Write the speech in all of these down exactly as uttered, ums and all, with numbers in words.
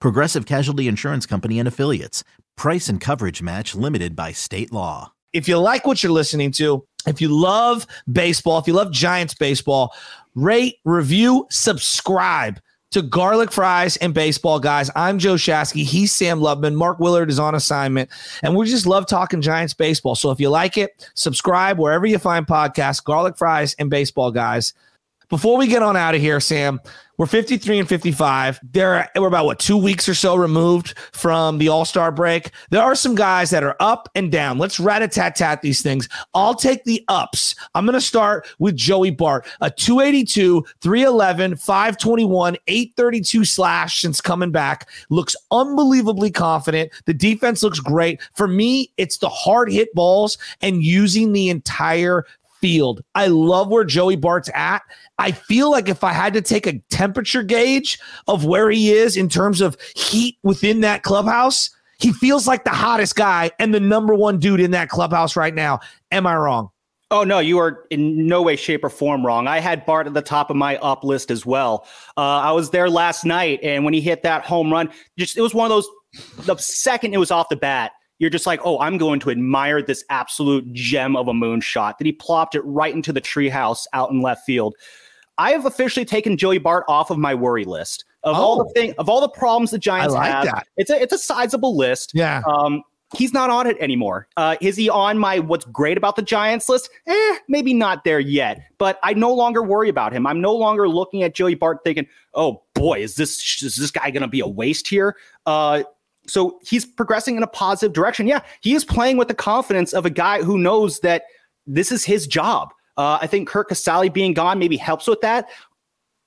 Progressive Casualty Insurance Company and Affiliates. Price and coverage match limited by state law. If you like what you're listening to, if you love baseball, if you love Giants baseball, rate, review, subscribe to Garlic Fries and Baseball Guys. I'm Joe Shasky. He's Sam Lubman. Mark Willard is on assignment. And we just love talking Giants baseball. So if you like it, subscribe wherever you find podcasts, Garlic Fries and Baseball Guys. Before we get on out of here, Sam, we're fifty-three and fifty-five. There, we're about, what, two weeks or so removed from the All-Star break. There are some guys that are up and down. Let's rat-a-tat-tat these things. I'll take the ups. I'm going to start with Joey Bart, a two eighty-two, three eleven, five twenty-one, eight thirty-two slash since coming back. Looks unbelievably confident. The defense looks great. For me, it's the hard-hit balls and using the entire field. I love where Joey Bart's at. I feel like if I had to take a temperature gauge of where he is in terms of heat within that clubhouse, he feels like the hottest guy and the number one dude in that clubhouse right now. Am I wrong? Oh, no, you are in no way, shape, or form wrong. I had Bart at the top of my up list as well. Uh, I was there last night, and when he hit that home run, just it was one of those, the second it was off the bat, you're just like, oh, I'm going to admire this absolute gem of a moonshot. That he plopped it right into the treehouse out in left field. I have officially taken Joey Bart off of my worry list of oh. all the thing of all the problems the Giants I like have. That. It's a it's a sizable list. Yeah. Um, he's not on it anymore. Uh, is he on my what's great about the Giants list? Eh, maybe not there yet. But I no longer worry about him. I'm no longer looking at Joey Bart thinking, oh boy, is this is this guy going to be a waste here? Uh, So he's progressing in a positive direction. Yeah, he is playing with the confidence of a guy who knows that this is his job. Uh, I think Kurt Kasale being gone maybe helps with that.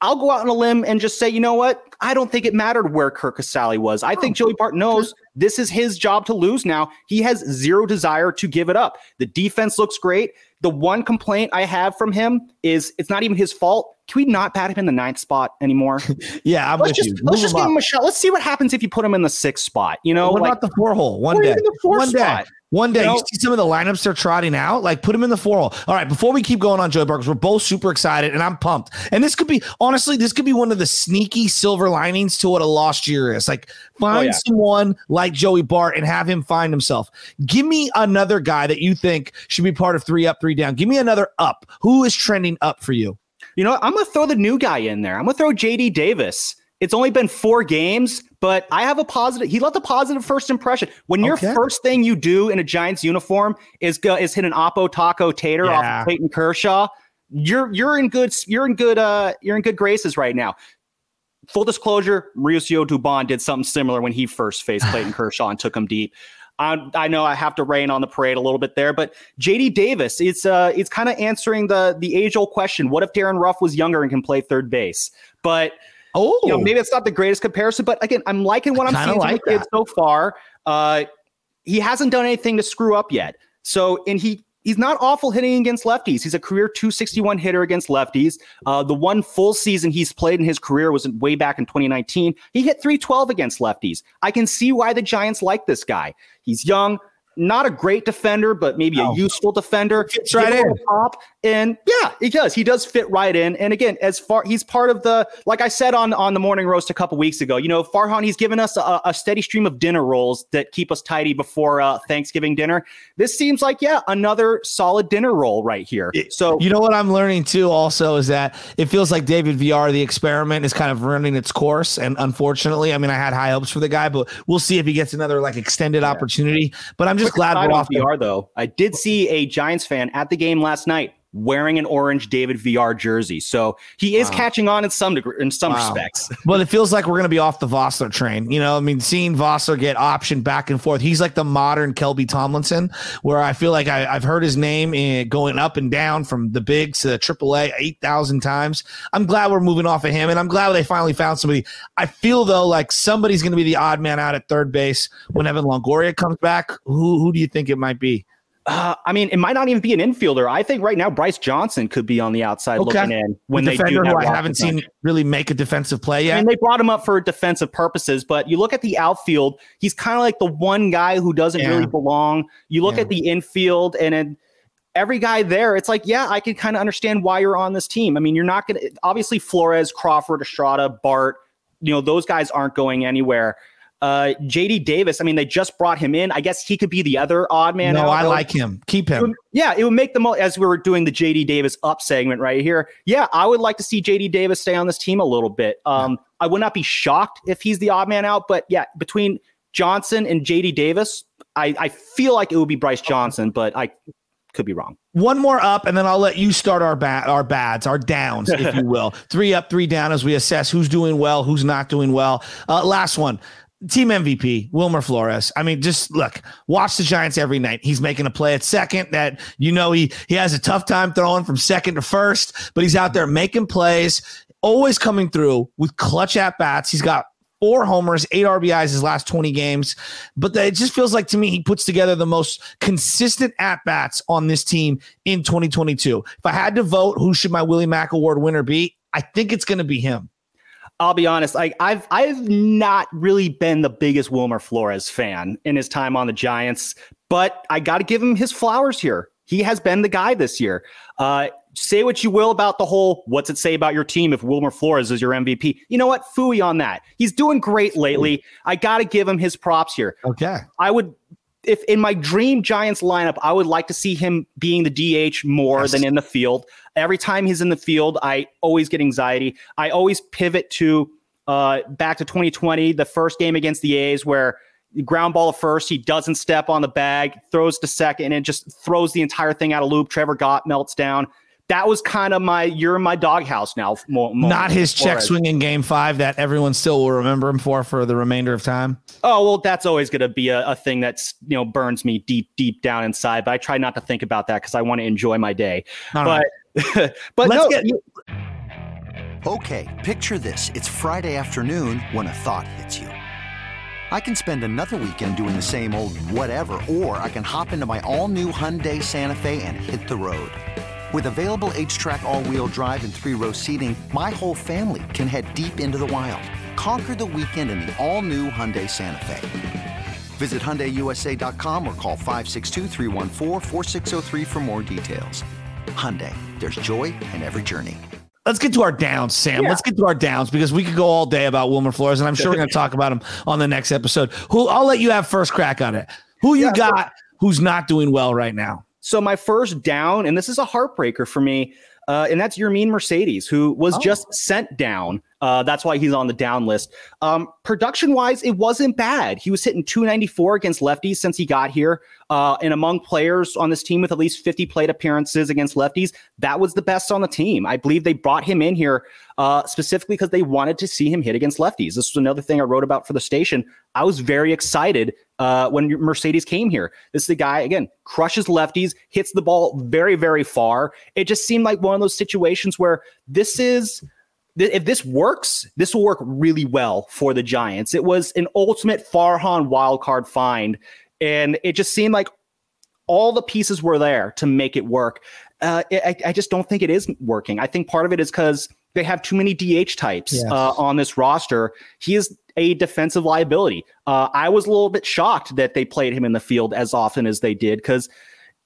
I'll go out on a limb and just say, you know what? I don't think it mattered where Kurt Kasale was. I think Joey Bart knows this is his job to lose now. He has zero desire to give it up. The defense looks great. The one complaint I have from him is it's not even his fault. Can we not bat him in the ninth spot anymore? yeah, I'm let's with just, you. Let's Move just him give up. him a shot. Let's see what happens if you put him in the sixth spot. You know, what like, about the four hole? One day, the four one spot. day, one day. You, know, you see some of the lineups they're trotting out. Like put him in the four hole. All right. Before we keep going on Joey Bart, we're both super excited, and I'm pumped. And this could be honestly, this could be one of the sneaky silver linings to what a lost year is. Like find oh, yeah. someone like Joey Bart and have him find himself. Give me another guy that you think should be part of three up, three down. Give me another up. Who is trending up for you? You know, I'm going to throw the new guy in there. I'm going to throw J D Davis. It's only been four games, but I have a positive. He left a positive first impression. When your okay. first thing you do in a Giants uniform is go, is hit an Oppo Taco Tater yeah. off of Clayton Kershaw, you're you're in good you're in good uh you're in good graces right now. Full disclosure, Mauricio Dubon did something similar when he first faced Clayton Kershaw and took him deep. I, I know I have to rain on the parade a little bit there, but J D Davis, it's uh, it's kind of answering the the age old question: what if Darren Ruff was younger and can play third base? But oh, you know, maybe it's not the greatest comparison. But again, I'm liking what I'm seeing like from the kid so far. Uh, he hasn't done anything to screw up yet. So, and he He's not awful hitting against lefties. He's a career two sixty-one hitter against lefties. Uh, the one full season he's played in his career was way back in twenty nineteen. He hit three twelve against lefties. I can see why the Giants like this guy. He's young, not a great defender, but maybe oh. a useful defender. Fits right in. Pop, and yeah, he does. He does fit right in. And again, as far he's part of the, like I said on, on the morning roast a couple weeks ago, you know, Farhan, he's given us a, a steady stream of dinner rolls that keep us tidy before uh, Thanksgiving dinner. This seems like, yeah, another solid dinner roll right here. So, you know what I'm learning too also is that it feels like David V R, the experiment, is kind of running its course. And unfortunately, I mean, I had high hopes for the guy, but we'll see if he gets another like extended yeah. opportunity. But I'm just glad we're off V R though. I did see a Giants fan at the game last night wearing an orange David V R jersey, so he is wow. catching on in some degree, in some wow. respects. Well, it feels like we're going to be off the Vossler train, you know. I mean, seeing Vossler get optioned back and forth, he's like the modern Kelby Tomlinson, where I feel like I, I've heard his name going up and down from the bigs to the triple A eight thousand times. I'm glad we're moving off of him, and I'm glad they finally found somebody. I feel though like somebody's going to be the odd man out at third base when Evan Longoria comes back. Who who do you think it might be? Uh, I mean, it might not even be an infielder. I think right now Bryce Johnson could be on the outside okay. looking in. When the defender they do who I haven't seen really make a defensive play yet. I mean, they brought him up for defensive purposes, but you look at the outfield, he's kind of like the one guy who doesn't yeah. really belong. You look yeah. at the infield and then every guy there, it's like, yeah, I can kind of understand why you're on this team. I mean, you're not going to – obviously Flores, Crawford, Estrada, Bart, you know, those guys aren't going anywhere. Uh, J D Davis, I mean, they just brought him in. I guess he could be the other odd man. No, I, I like him. Keep him. It would, yeah, it would make the most, as we were doing the J D Davis up segment right here. Yeah, I would like to see J D Davis stay on this team a little bit. Um, yeah. I would not be shocked if he's the odd man out, but yeah, between Johnson and J D Davis, I, I feel like it would be Bryce Johnson, but I could be wrong. One more up, and then I'll let you start our ba- our bads, our downs, if you will. Three up, three down as we assess who's doing well, who's not doing well. Uh, last one. Team M V P, Wilmer Flores. I mean, just look, watch the Giants every night. He's making a play at second that, you know, he he has a tough time throwing from second to first, but he's out there making plays, always coming through with clutch at-bats. He's got four homers, eight R B Is his last twenty games. But it just feels like to me he puts together the most consistent at-bats on this team in twenty twenty-two. If I had to vote who should my Willie Mack Award winner be, I think it's going to be him. I'll be honest, I, I've I've not really been the biggest Wilmer Flores fan in his time on the Giants, but I got to give him his flowers here. He has been the guy this year. Uh, say what you will about the whole, what's it say about your team if Wilmer Flores is your M V P? You know what? Phooey on that. He's doing great lately. I got to give him his props here. Okay. I would... If in my dream Giants lineup, I would like to see him being the D H more yes. than in the field. Every time he's in the field, I always get anxiety. I always pivot to uh, back to twenty twenty, the first game against the A's where ground ball at first, he doesn't step on the bag, throws to second, and just throws the entire thing out of loop. Trevor Gott melts down. That was kind of my, you're in my doghouse now. Not his check swing in game five that everyone still will remember him for for the remainder of time. Oh, well, that's always going to be a, a thing that's, you know, burns me deep, deep down inside. But I try not to think about that because I want to enjoy my day. All but right. but let's no. get. You- okay, picture this. It's Friday afternoon when a thought hits you. I can spend another weekend doing the same old whatever, or I can hop into my all-new Hyundai Santa Fe and hit the road. With available H-Track all-wheel drive and three-row seating, my whole family can head deep into the wild. Conquer the weekend in the all-new Hyundai Santa Fe. Visit Hyundai U S A dot com or call five six two, three one four, four six zero three for more details. Hyundai, there's joy in every journey. Let's get to our downs, Sam. Yeah. Let's get to our downs because we could go all day about Wilmer Flores, and I'm sure we're going to talk about him on the next episode. Who I'll let you have first crack on it. Who you yeah, got sure. who's not doing well right now? So my first down, and this is a heartbreaker for me, uh, and that's Yermin Mercedes, who was oh. just sent down. Uh, that's why he's on the down list. Um, production-wise, it wasn't bad. He was hitting two ninety-four against lefties since he got here. Uh, and among players on this team with at least fifty plate appearances against lefties, that was the best on the team. I believe they brought him in here uh, specifically because they wanted to see him hit against lefties. This was another thing I wrote about for the station. I was very excited uh, when Mercedes came here. This is the guy, again, crushes lefties, hits the ball very, very far. It just seemed like one of those situations where this is... If this works, this will work really well for the Giants. It was an ultimate Farhan wildcard find, and it just seemed like all the pieces were there to make it work. Uh, I, I just don't think it is working. I think part of it is because they have too many D H types yes. uh, on this roster. He is a defensive liability. Uh, I was a little bit shocked that they played him in the field as often as they did, because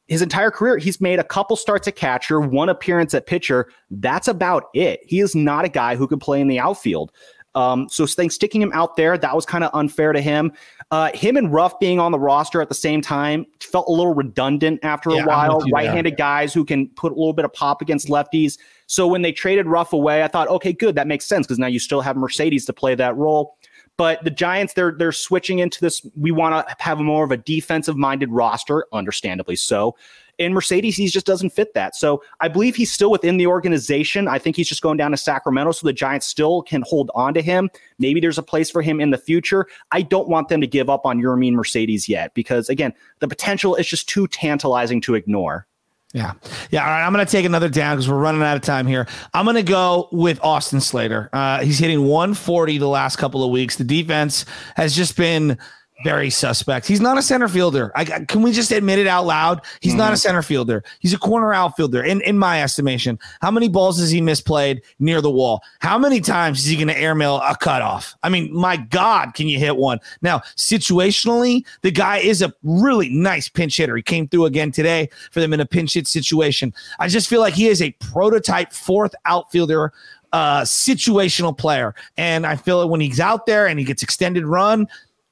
his entire career, he's made a couple starts at catcher, one appearance at pitcher. That's about it. He is not a guy who could play in the outfield. Um, so things sticking him out there, that was kind of unfair to him. Uh, him and Ruff being on the roster at the same time felt a little redundant after yeah, a while. Right-handed there. Guys who can put a little bit of pop against lefties. So when they traded Ruff away, I thought, okay, good, that makes sense, because now you still have Mercedes to play that role. But the Giants, they're they're switching into this. We want to have a more of a defensive-minded roster, understandably so. And Mercedes, he just doesn't fit that. So I believe he's still within the organization. I think he's just going down to Sacramento, so the Giants still can hold on to him. Maybe there's a place for him in the future. I don't want them to give up on Yermin Mercedes yet, because, again, the potential is just too tantalizing to ignore. Yeah. Yeah. All right. I'm going to take another down because we're running out of time here. I'm going to go with Austin Slater. Uh, he's hitting one forty the last couple of weeks. The defense has just been very suspect. He's not a center fielder. I, can we just admit it out loud? He's mm-hmm. not a center fielder. He's a corner outfielder, in, in my estimation. How many balls has he misplayed near the wall? How many times is he going to airmail a cutoff? I mean, my God, can you hit one? Now, situationally, the guy is a really nice pinch hitter. He came through again today for them in a pinch hit situation. I just feel like he is a prototype fourth outfielder, uh, situational player. And I feel it when he's out there and he gets extended run,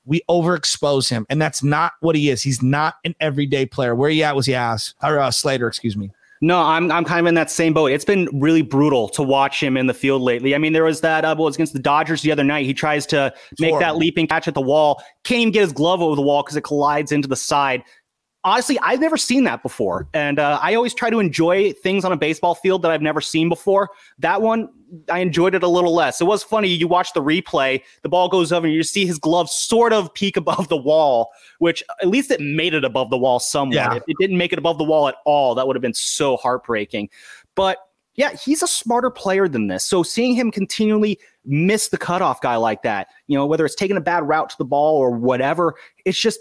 we overexpose him, and that's not what he is. He's not an everyday player. Where he at was he asked, or uh, Slater, excuse me. No, I'm I'm kind of in that same boat. It's been really brutal to watch him in the field lately. I mean, there was that uh, well, it was against the Dodgers the other night. He tries to make that leaping catch at the wall. Can't even get his glove over the wall because it collides into the side. Honestly, I've never seen that before, and uh, I always try to enjoy things on a baseball field that I've never seen before. That one, I enjoyed it a little less. It was funny. You watch the replay, the ball goes over, and you see his glove sort of peek above the wall, which at least it made it above the wall somewhat. Yeah. If it didn't make it above the wall at all, that would have been so heartbreaking. But yeah, he's a smarter player than this. So seeing him continually miss the cutoff guy like that, you know, whether it's taking a bad route to the ball or whatever, it's just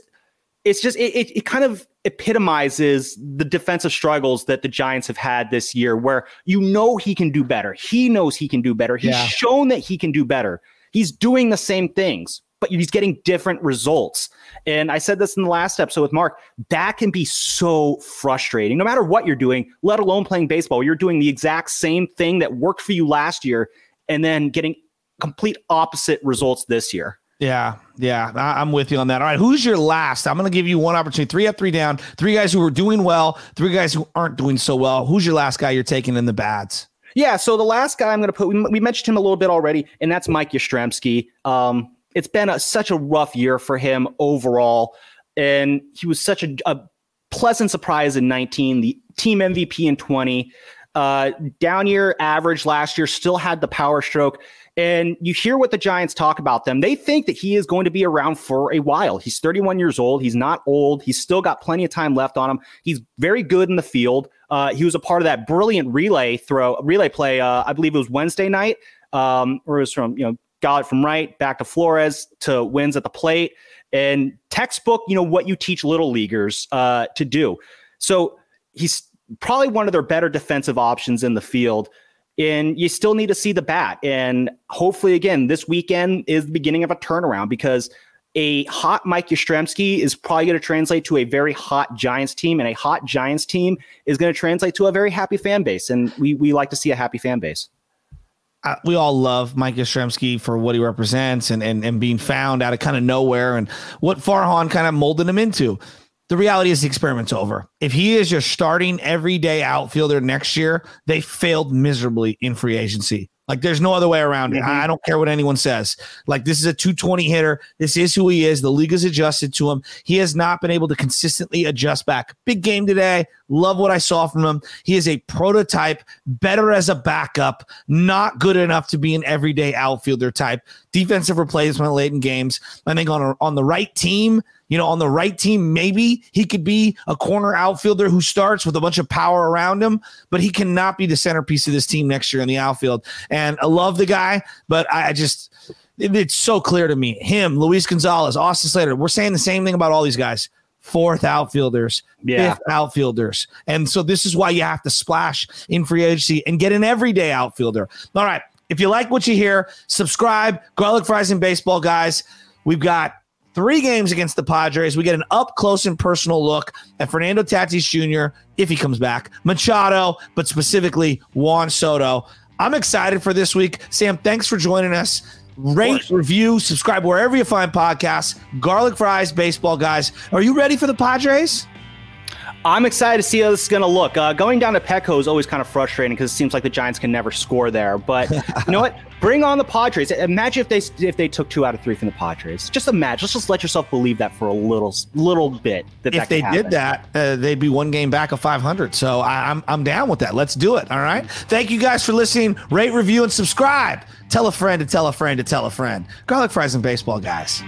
It's just it, it it kind of epitomizes the defensive struggles that the Giants have had this year, where you know he can do better. He knows he can do better. He's yeah. shown that he can do better. He's doing the same things, but he's getting different results. And I said this in the last episode with Mark, that can be so frustrating. No matter what you're doing, let alone playing baseball, you're doing the exact same thing that worked for you last year and then getting complete opposite results this year. Yeah, yeah, I'm with you on that. All right, who's your last? I'm going to give you one opportunity. Three up, three down. Three guys who are doing well, three guys who aren't doing so well. Who's your last guy you're taking in the bads? Yeah, so the last guy I'm going to put, we, we mentioned him a little bit already, and that's Mike Yastrzemski. Um, it's been a, such a rough year for him overall, and he was such a, a pleasant surprise in nineteen, the team M V P in twenty. Uh, down year average last year, still had the power stroke. And you hear what the Giants talk about them. They think that he is going to be around for a while. He's thirty-one years old. He's not old. He's still got plenty of time left on him. He's very good in the field. Uh, he was a part of that brilliant relay throw, relay play. Uh, I believe it was Wednesday night, um, or it was from, you know, Garlic from right back to Flores to wins at the plate, and textbook, you know, what you teach little leaguers uh, to do. So he's probably one of their better defensive options in the field. And you still need to see the bat. And hopefully, again, this weekend is the beginning of a turnaround, because a hot Mike Yastrzemski is probably going to translate to a very hot Giants team, and a hot Giants team is going to translate to a very happy fan base. And we we like to see a happy fan base. Uh, we all love Mike Yastrzemski for what he represents and, and, and being found out of kind of nowhere and what Farhan kind of molded him into. The reality is the experiment's over. If he is your starting everyday outfielder next year, they failed miserably in free agency. Like, there's no other way around it. Mm-hmm. I don't care what anyone says. Like, this is a two twenty hitter. This is who he is. The league has adjusted to him. He has not been able to consistently adjust back. Big game today. Love what I saw from him. He is a prototype, better as a backup, not good enough to be an everyday outfielder type. Defensive replacement late in games. I think on, a, on the right team, you know, on the right team, maybe he could be a corner outfielder who starts with a bunch of power around him, but he cannot be the centerpiece of this team next year in the outfield. And I love the guy, but I just, it, it's so clear to me. Him, Luis Gonzalez, Austin Slater, we're saying the same thing about all these guys. fourth outfielders, yeah. fifth outfielders. And so this is why you have to splash in free agency and get an everyday outfielder. All right. If you like what you hear, subscribe. Garlic Fries and Baseball Guys. We've got three games against the Padres. We get an up-close and personal look at Fernando Tatis Junior, if he comes back, Machado, but specifically Juan Soto. I'm excited for this week. Sam, thanks for joining us. Rate, review, subscribe wherever you find podcasts. Garlic Fries, Baseball Guys. Are you ready for the Padres? I'm excited to see how this is going to look. Uh, going down to Petco is always kind of frustrating because it seems like the Giants can never score there. But you know what? Bring on the Padres. Imagine if they if they took two out of three from the Padres. Just imagine. Let's just let yourself believe that for a little little bit. That if that they happen. did that, uh, they'd be one game back of five hundred. So I, I'm I'm down with that. Let's do it. All right. Thank you guys for listening. Rate, review, and subscribe. Tell a friend to tell a friend to tell a friend. Garlic Fries and Baseball Guys.